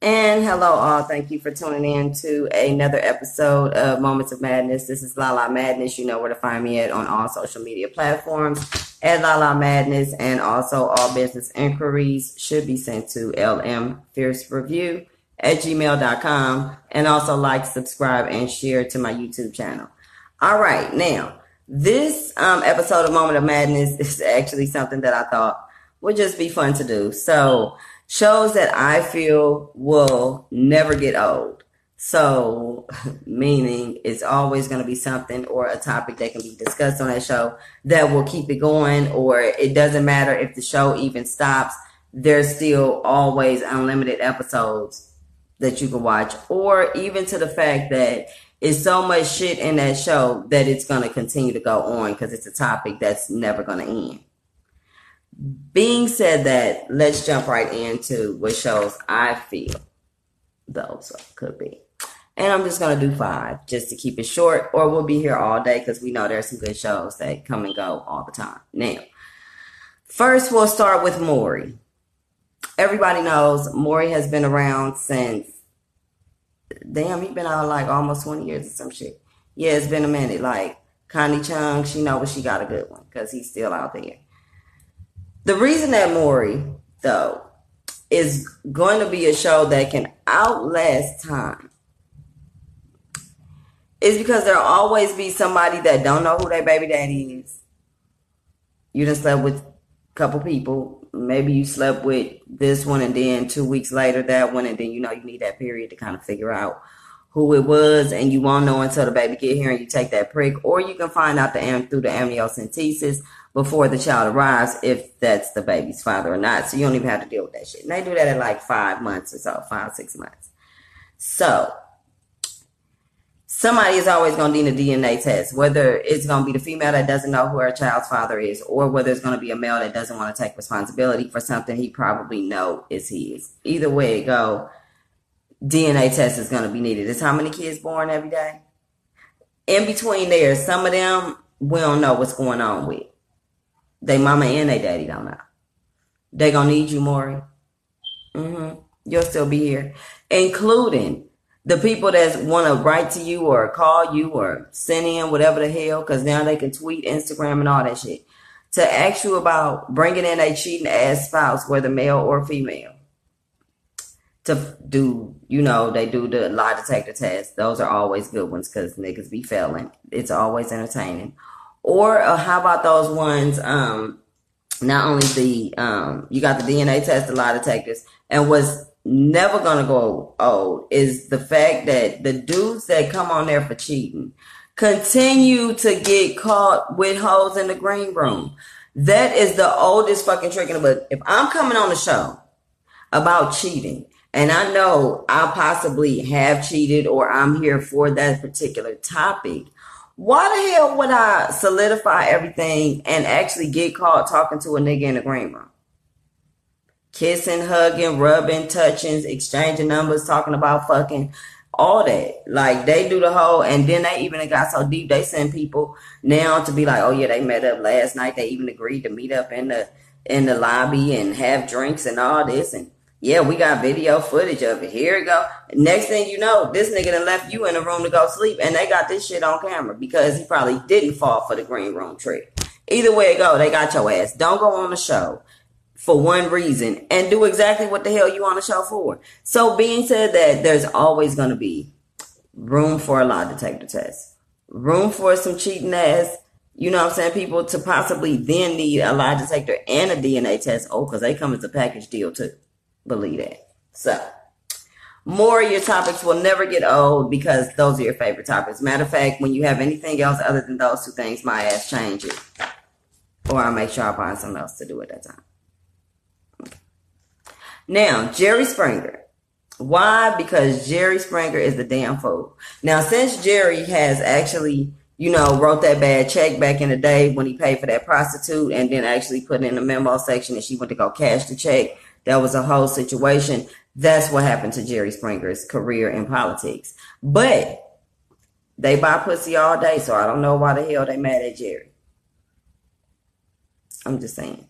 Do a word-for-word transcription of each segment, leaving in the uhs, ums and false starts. And hello, all. Thank you for tuning in to another episode of Moments of Madness. This is Lala Madness. You know where to find me at on all social media platforms at Lala Madness, and also all business inquiries should be sent to L M Fierce Review at gmail dot com, and also like, subscribe, and share to my YouTube channel. All right, now this um, episode of Moment of Madness is actually something that I thought would just be fun to do. So, shows that I feel will never get old. So, meaning it's always going to be something or a topic that can be discussed on that show that will keep it going, or it doesn't matter if the show even stops. There's still always unlimited episodes that you can watch, or even to the fact that it's so much shit in that show that it's going to continue to go on because it's a topic that's never going to end. Being said that, let's jump right into what shows I feel those could be. And I'm just going to do five just to keep it short, or we'll be here all day because we know there's some good shows that come and go all the time. Now, first we'll start with Maury. Everybody knows Maury has been around since, damn, he's been out like almost twenty years or some shit. Yeah, it's been a minute. Like Connie Chung, she know what she got a good one because he's still out there. The reason that Maury, though, is going to be a show that can outlast time is because there'll always be somebody that don't know who their baby daddy is. You done slept with a couple people. Maybe you slept with this one, and then two weeks later that one, and then you know you need that period to kind of figure out who it was, and you won't know until the baby get here and you take that prick, or you can find out the am- through the amniocentesis before the child arrives if that's the baby's father or not. So you don't even have to deal with that shit. And they do that at like five months or so, five, six months. So somebody is always going to need a D N A test, whether it's going to be the female that doesn't know who her child's father is, or whether it's going to be a male that doesn't want to take responsibility for something he probably know is his. Either way it go, D N A test is going to be needed. It's how many kids born every day. In between there, some of them we don't know what's going on with. They mama and they daddy don't know. They gonna need you, Maury. Mm-hmm. You'll still be here, including the people that want to write to you or call you or send in whatever the hell, because now they can tweet, Instagram, and all that shit to ask you about bringing in a cheating ass spouse, whether male or female. To do, you know, they do the lie detector test. Those are always good ones because niggas be failing. It's always entertaining. Or uh, how about those ones, um, not only the, um, you got the D N A test, the lie detectors, and what's never going to go old is the fact that the dudes that come on there for cheating continue to get caught with hoes in the green room. That is the oldest fucking trick in the book. If I'm coming on the show about cheating, and I know I possibly have cheated or I'm here for that particular topic, why the hell would I solidify everything and actually get caught talking to a nigga in the green room? Kissing, hugging, rubbing, touching, exchanging numbers, talking about fucking, all that. Like, they do the whole, and then they even got so deep, they send people now to be like, oh yeah, they met up last night. They even agreed to meet up in the in the lobby and have drinks and all this. And yeah, we got video footage of it. Here we go. Next thing you know, this nigga done left you in the room to go sleep, and they got this shit on camera because he probably didn't fall for the green room trick. Either way it go, they got your ass. Don't go on the show for one reason and do exactly what the hell you on the show for. So being said that, there's always going to be room for a lie detector test, room for some cheating ass, you know what I'm saying, people to possibly then need a lie detector and a D N A test. Oh, because they come as a package deal too. Believe that. So, more of your topics will never get old because those are your favorite topics. Matter of fact, when you have anything else other than those two things, my ass change it. Or I make sure I find something else to do at that time. Okay. Now, Jerry Springer. Why? Because Jerry Springer is the damn fool. Now, since Jerry has actually, you know, wrote that bad check back in the day when he paid for that prostitute and then actually put it in the memo section and she went to go cash the check, that was a whole situation. That's what happened to Jerry Springer's career in politics. But they buy pussy all day, so I don't know why the hell they mad at Jerry. I'm just saying.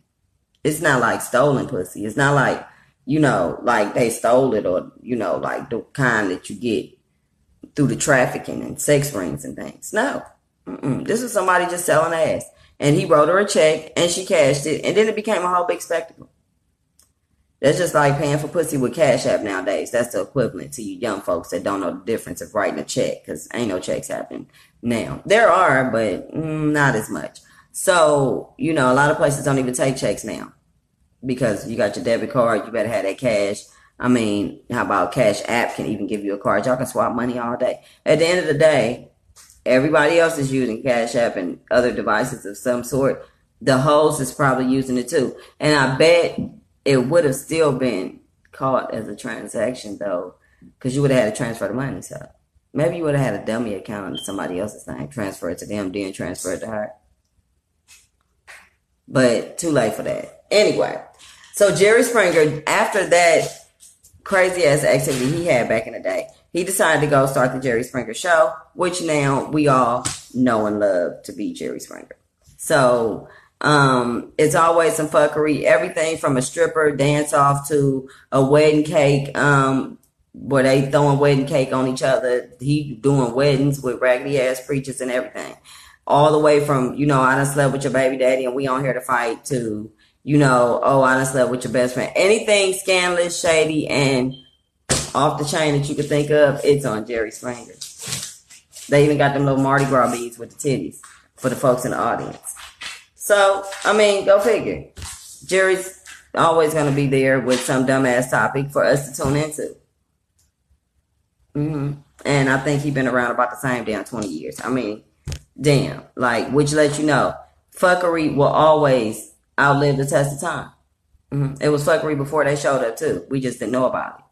It's not like stolen pussy. It's not like you know, like they stole it, or, you know, like the kind that you get through the trafficking and sex rings and things. No, mm-mm. This was somebody just selling ass. And he wrote her a check and she cashed it. And then it became a whole big spectacle. That's just like paying for pussy with Cash App nowadays. That's the equivalent to you young folks that don't know the difference of writing a check, because ain't no checks happening now. There are, but not as much. So, you know, a lot of places don't even take checks now because you got your debit card. You better have that cash. I mean, how about Cash App can even give you a card? Y'all can swap money all day. At the end of the day, everybody else is using Cash App and other devices of some sort. The hoes is probably using it too. And I bet it would have still been caught as a transaction, though, because you would have had to transfer the money. So maybe you would have had a dummy account under somebody else's name, transfer it to them, then transfer it to her. But too late for that. Anyway, so Jerry Springer, after that crazy-ass activity he had back in the day, he decided to go start the Jerry Springer Show, which now we all know and love to be Jerry Springer. So um, it's always some fuckery. Everything from a stripper dance-off to a wedding cake, um, where they throwing wedding cake on each other. He doing weddings with raggedy-ass preachers and everything. All the way from, you know, I done slept with your baby daddy and we on here to fight, to, you know, oh, I done slept with your best friend. Anything scandalous, shady, and off the chain that you could think of, it's on Jerry Springer. They even got them little Mardi Gras beads with the titties for the folks in the audience. So, I mean, go figure. Jerry's always going to be there with some dumbass topic for us to tune into. Mm-hmm. And I think he's been around about the same damn twenty years. I mean, damn. Like, which lets you know, fuckery will always outlive the test of time. Mm-hmm. It was fuckery before they showed up, too. We just didn't know about it.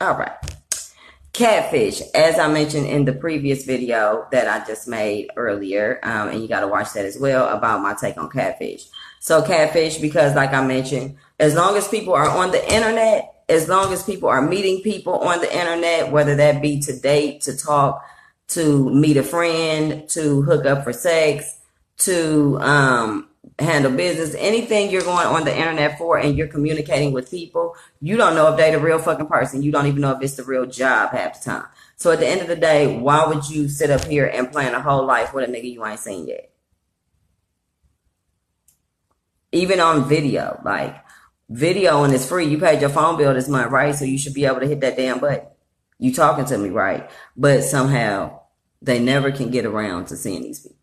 All right. Catfish, as I mentioned in the previous video that I just made earlier, um, and you got to watch that as well, about my take on Catfish. So Catfish, because like I mentioned, as long as people are on the internet, as long as people are meeting people on the internet, whether that be to date, to talk, to meet a friend, to hook up for sex, to um, handle business, anything you're going on the internet for and you're communicating with people, you don't know if they're the real fucking person. You don't even know if it's the real job half the time. So at the end of the day, why would you sit up here and plan a whole life with a nigga you ain't seen yet? Even on video, like video, and it's free. You paid your phone bill this month, right? So you should be able to hit that damn button. You talking to me, right? But somehow they never can get around to seeing these people.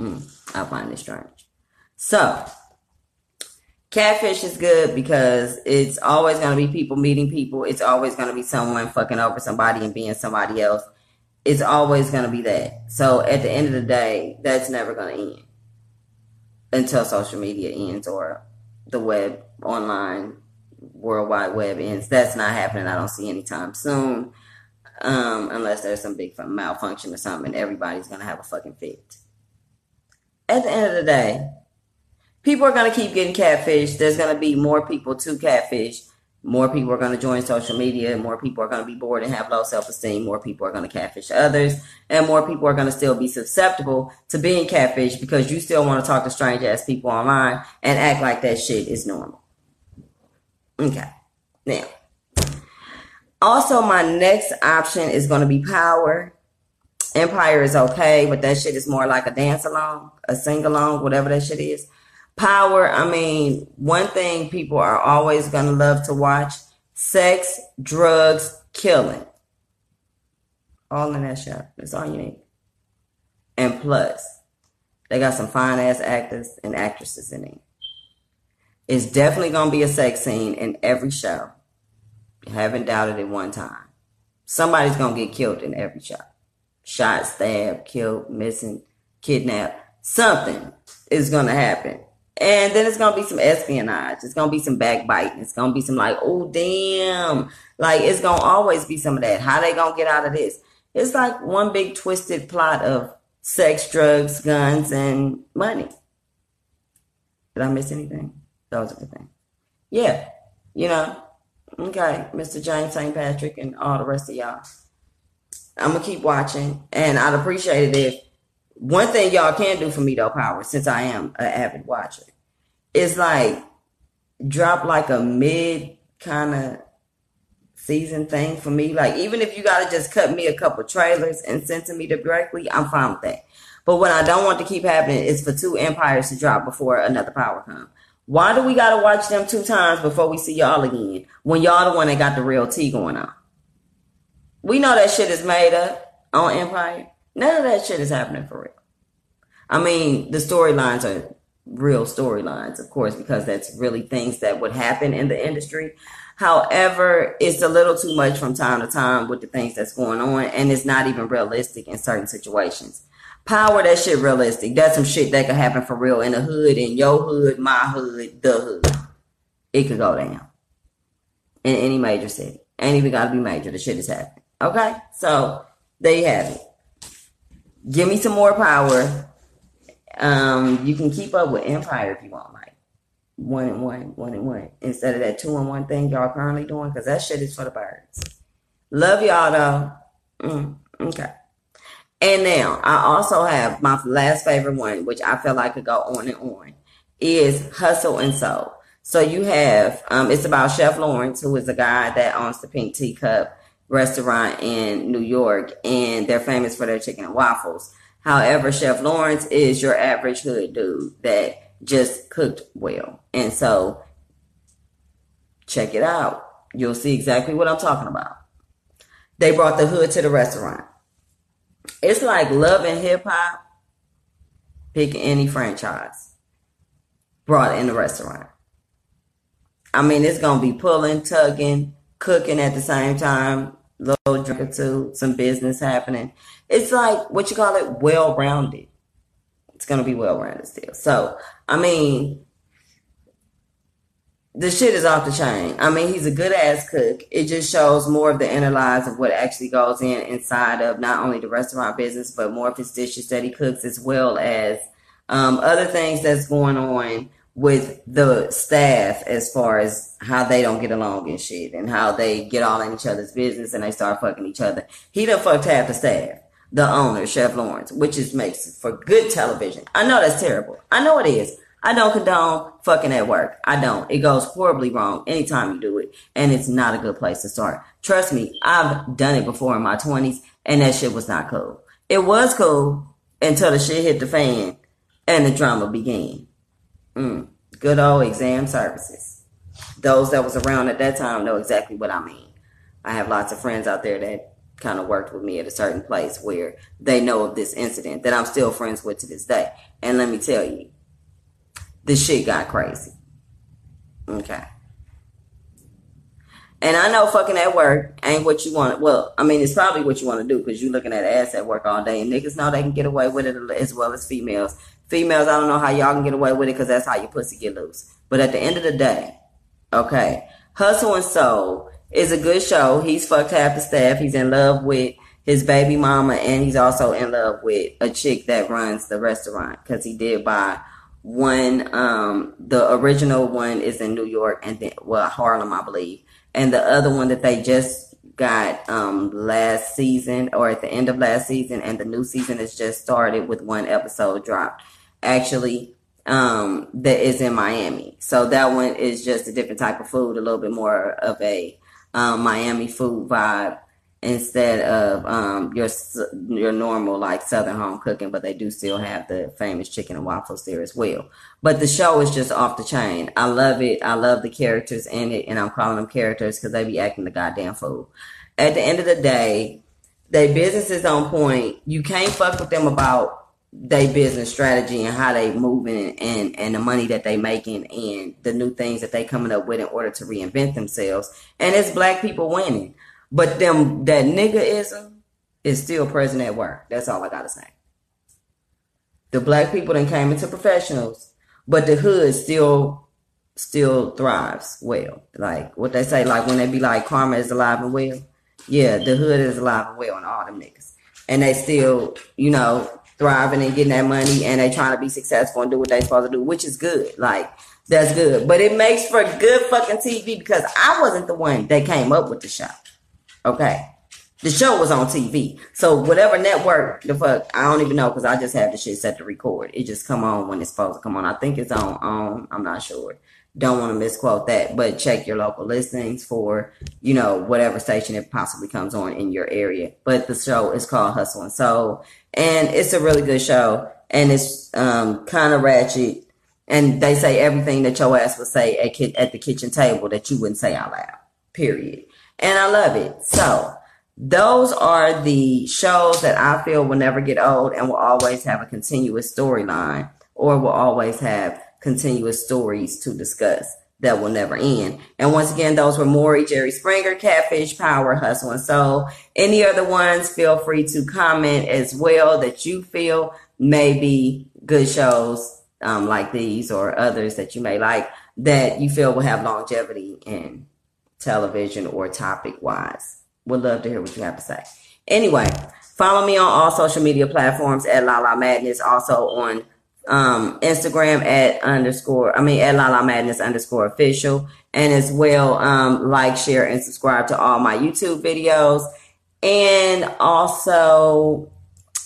Mm, I find this strange. So, Catfish is good because it's always going to be people meeting people. It's always going to be someone fucking over somebody and being somebody else. It's always going to be that. So, at the end of the day, that's never going to end until social media ends or the web, online, World Wide Web ends. That's not happening. I don't see anytime soon, um, unless there's some big malfunction or something. Everybody's going to have a fucking fit. At the end of the day, people are going to keep getting catfished. There's going to be more people to catfish. More people are going to join social media. More people are going to be bored and have low self-esteem. More people are going to catfish others. And more people are going to still be susceptible to being catfished because you still want to talk to strange-ass people online and act like that shit is normal. Okay. Now, also my next option is going to be Power. Empire is okay, but that shit is more like a dance-along, a sing-along, whatever that shit is. Power, I mean, one thing people are always going to love to watch, sex, drugs, killing. All in that show. That's all you need. And plus, they got some fine-ass actors and actresses in it. It's definitely going to be a sex scene in every show. You haven't doubted it one time. Somebody's going to get killed in every show. Shot, stabbed, killed, missing, kidnapped. Something is going to happen. And then it's going to be some espionage. It's going to be some backbiting. It's going to be some like, oh, damn. Like, it's going to always be some of that. How they going to get out of this? It's like one big twisted plot of sex, drugs, guns, and money. Did I miss anything? That was a good thing. Yeah. You know, okay, Mister James Saint Patrick and all the rest of y'all. I'm going to keep watching, and I'd appreciate it if one thing y'all can do for me, though, Power, since I am an avid watcher, is like drop like a mid kind of season thing for me. Like, even if you got to just cut me a couple trailers and send to me directly, I'm fine with that. But what I don't want to keep happening is for two Empires to drop before another Power comes. Why do we got to watch them two times before we see y'all again when y'all the one that got the real tea going on? We know that shit is made up on Empire. None of that shit is happening for real. I mean, the storylines are real storylines, of course, because that's really things that would happen in the industry. However, it's a little too much from time to time with the things that's going on, and it's not even realistic in certain situations. Power, that shit realistic. That's some shit that could happen for real in the hood, in your hood, my hood, the hood. It could go down in any major city. Ain't even got to be major. The shit is happening. Okay? So, there you have it. Give me some more Power. Um, you can keep up with Empire if you want, like one and one, one and one, instead of that two and one thing y'all currently doing, because that shit is for the birds. Love y'all, though. Mm, okay. And now, I also have my last favorite one, which I feel like could go on and on, is Hustle and Soul. So you have, um, it's about Chef Lawrence, who is a guy that owns the Pink Teacup restaurant in New York, and they're famous for their chicken and waffles. However, Chef Lawrence is your average hood dude that just cooked well. And so, check it out. You'll see exactly what I'm talking about. They brought the hood to the restaurant. It's like Love and Hip Hop, pick any franchise, brought in the restaurant. I mean, it's going to be pulling, tugging, cooking at the same time, little drink or two, some business happening. It's like, what you call it, well-rounded. It's going to be well-rounded still. So, I mean, the shit is off the chain. I mean, he's a good-ass cook. It just shows more of the inner lives of what actually goes in inside of not only the restaurant business, but more of his dishes that he cooks, as well as um, other things that's going on with the staff as far as how they don't get along and shit, and how they get all in each other's business and they start fucking each other. He done fucked half the staff, the owner, Chef Lawrence, which is makes for good television. I know that's terrible. I know it is. I don't condone fucking at work. I don't. It goes horribly wrong anytime you do it, and it's not a good place to start. Trust me, I've done it before in my twenties, and that shit was not cool. It was cool until the shit hit the fan and the drama began. Mm, good old exam services. Those that was around at that time know exactly what I mean. I have lots of friends out there that kind of worked with me at a certain place where they know of this incident that I'm still friends with to this day. And let me tell you, the shit got crazy. Okay. And I know fucking at work ain't what you want. Well, I mean, it's probably what you want to do, because you're looking at ass at work all day, and niggas know they can get away with it as well as females. Females, I don't know how y'all can get away with it, because that's how your pussy get loose. But at the end of the day, okay, Hustle and Soul is a good show. He's fucked half the staff. He's in love with his baby mama, and he's also in love with a chick that runs the restaurant, because he did buy one. Um, the original one is in New York, and then, well, Harlem, I believe. And the other one that they just got um, last season, or at the end of last season, and the new season has just started with one episode dropped, actually, um, that is in Miami. So that one is just a different type of food, a little bit more of a um, Miami food vibe instead of um, your your normal, like, Southern home cooking, but they do still have the famous chicken and waffles there as well. But the show is just off the chain. I love it. I love the characters in it, and I'm calling them characters because they be acting the goddamn fool. At the end of the day, their business is on point. You can't fuck with them about their business strategy and how they moving and, and the money that they making and the new things that they coming up with in order to reinvent themselves. And it's black people winning. But them, that niggaism is still present at work. That's all I got to say. The black people then came into professionals, but the hood still still thrives well. Like what they say, like when they be like, karma is alive and well. Yeah, the hood is alive and well and all them niggas. And they still, you know, thriving and getting that money, and they trying to be successful and do what they supposed to do, which is good. Like, that's good. But it makes for good fucking T V, because I wasn't the one that came up with the show. Okay, the show was on T V, so whatever network the fuck, I don't even know, because I just have the shit set to record. It just come on when it's supposed to come on. I think it's on, on, I'm not sure. Don't want to misquote that, but check your local listings for, you know, whatever station it possibly comes on in your area. But the show is called Hustle and Soul, and it's a really good show, and it's um, kind of ratchet. And they say everything that your ass would say at, ki- at the kitchen table that you wouldn't say out loud, period. And I love it. So those are the shows that I feel will never get old and will always have a continuous storyline, or will always have continuous stories to discuss that will never end. And once again, those were Maury, Jerry Springer, Catfish, Power, Hustle and Soul. Any other ones, feel free to comment as well that you feel may be good shows. Um, like these or others that you may like that you feel will have longevity in television or topic wise. Would love to hear what you have to say. Anyway, follow me on all social media platforms at Lala Madness. Also on um, Instagram at underscore, I mean at Lala Madness underscore official. And as well, um, like, share, and subscribe to all my YouTube videos. And also,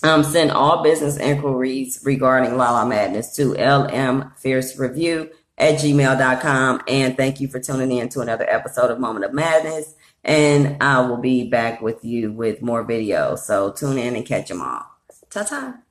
Um, send all business inquiries regarding Lala Madness to lmfiercereview at gmail dot com. And thank you for tuning in to another episode of Moment of Madness. And I will be back with you with more videos. So tune in and catch them all. Ta-ta.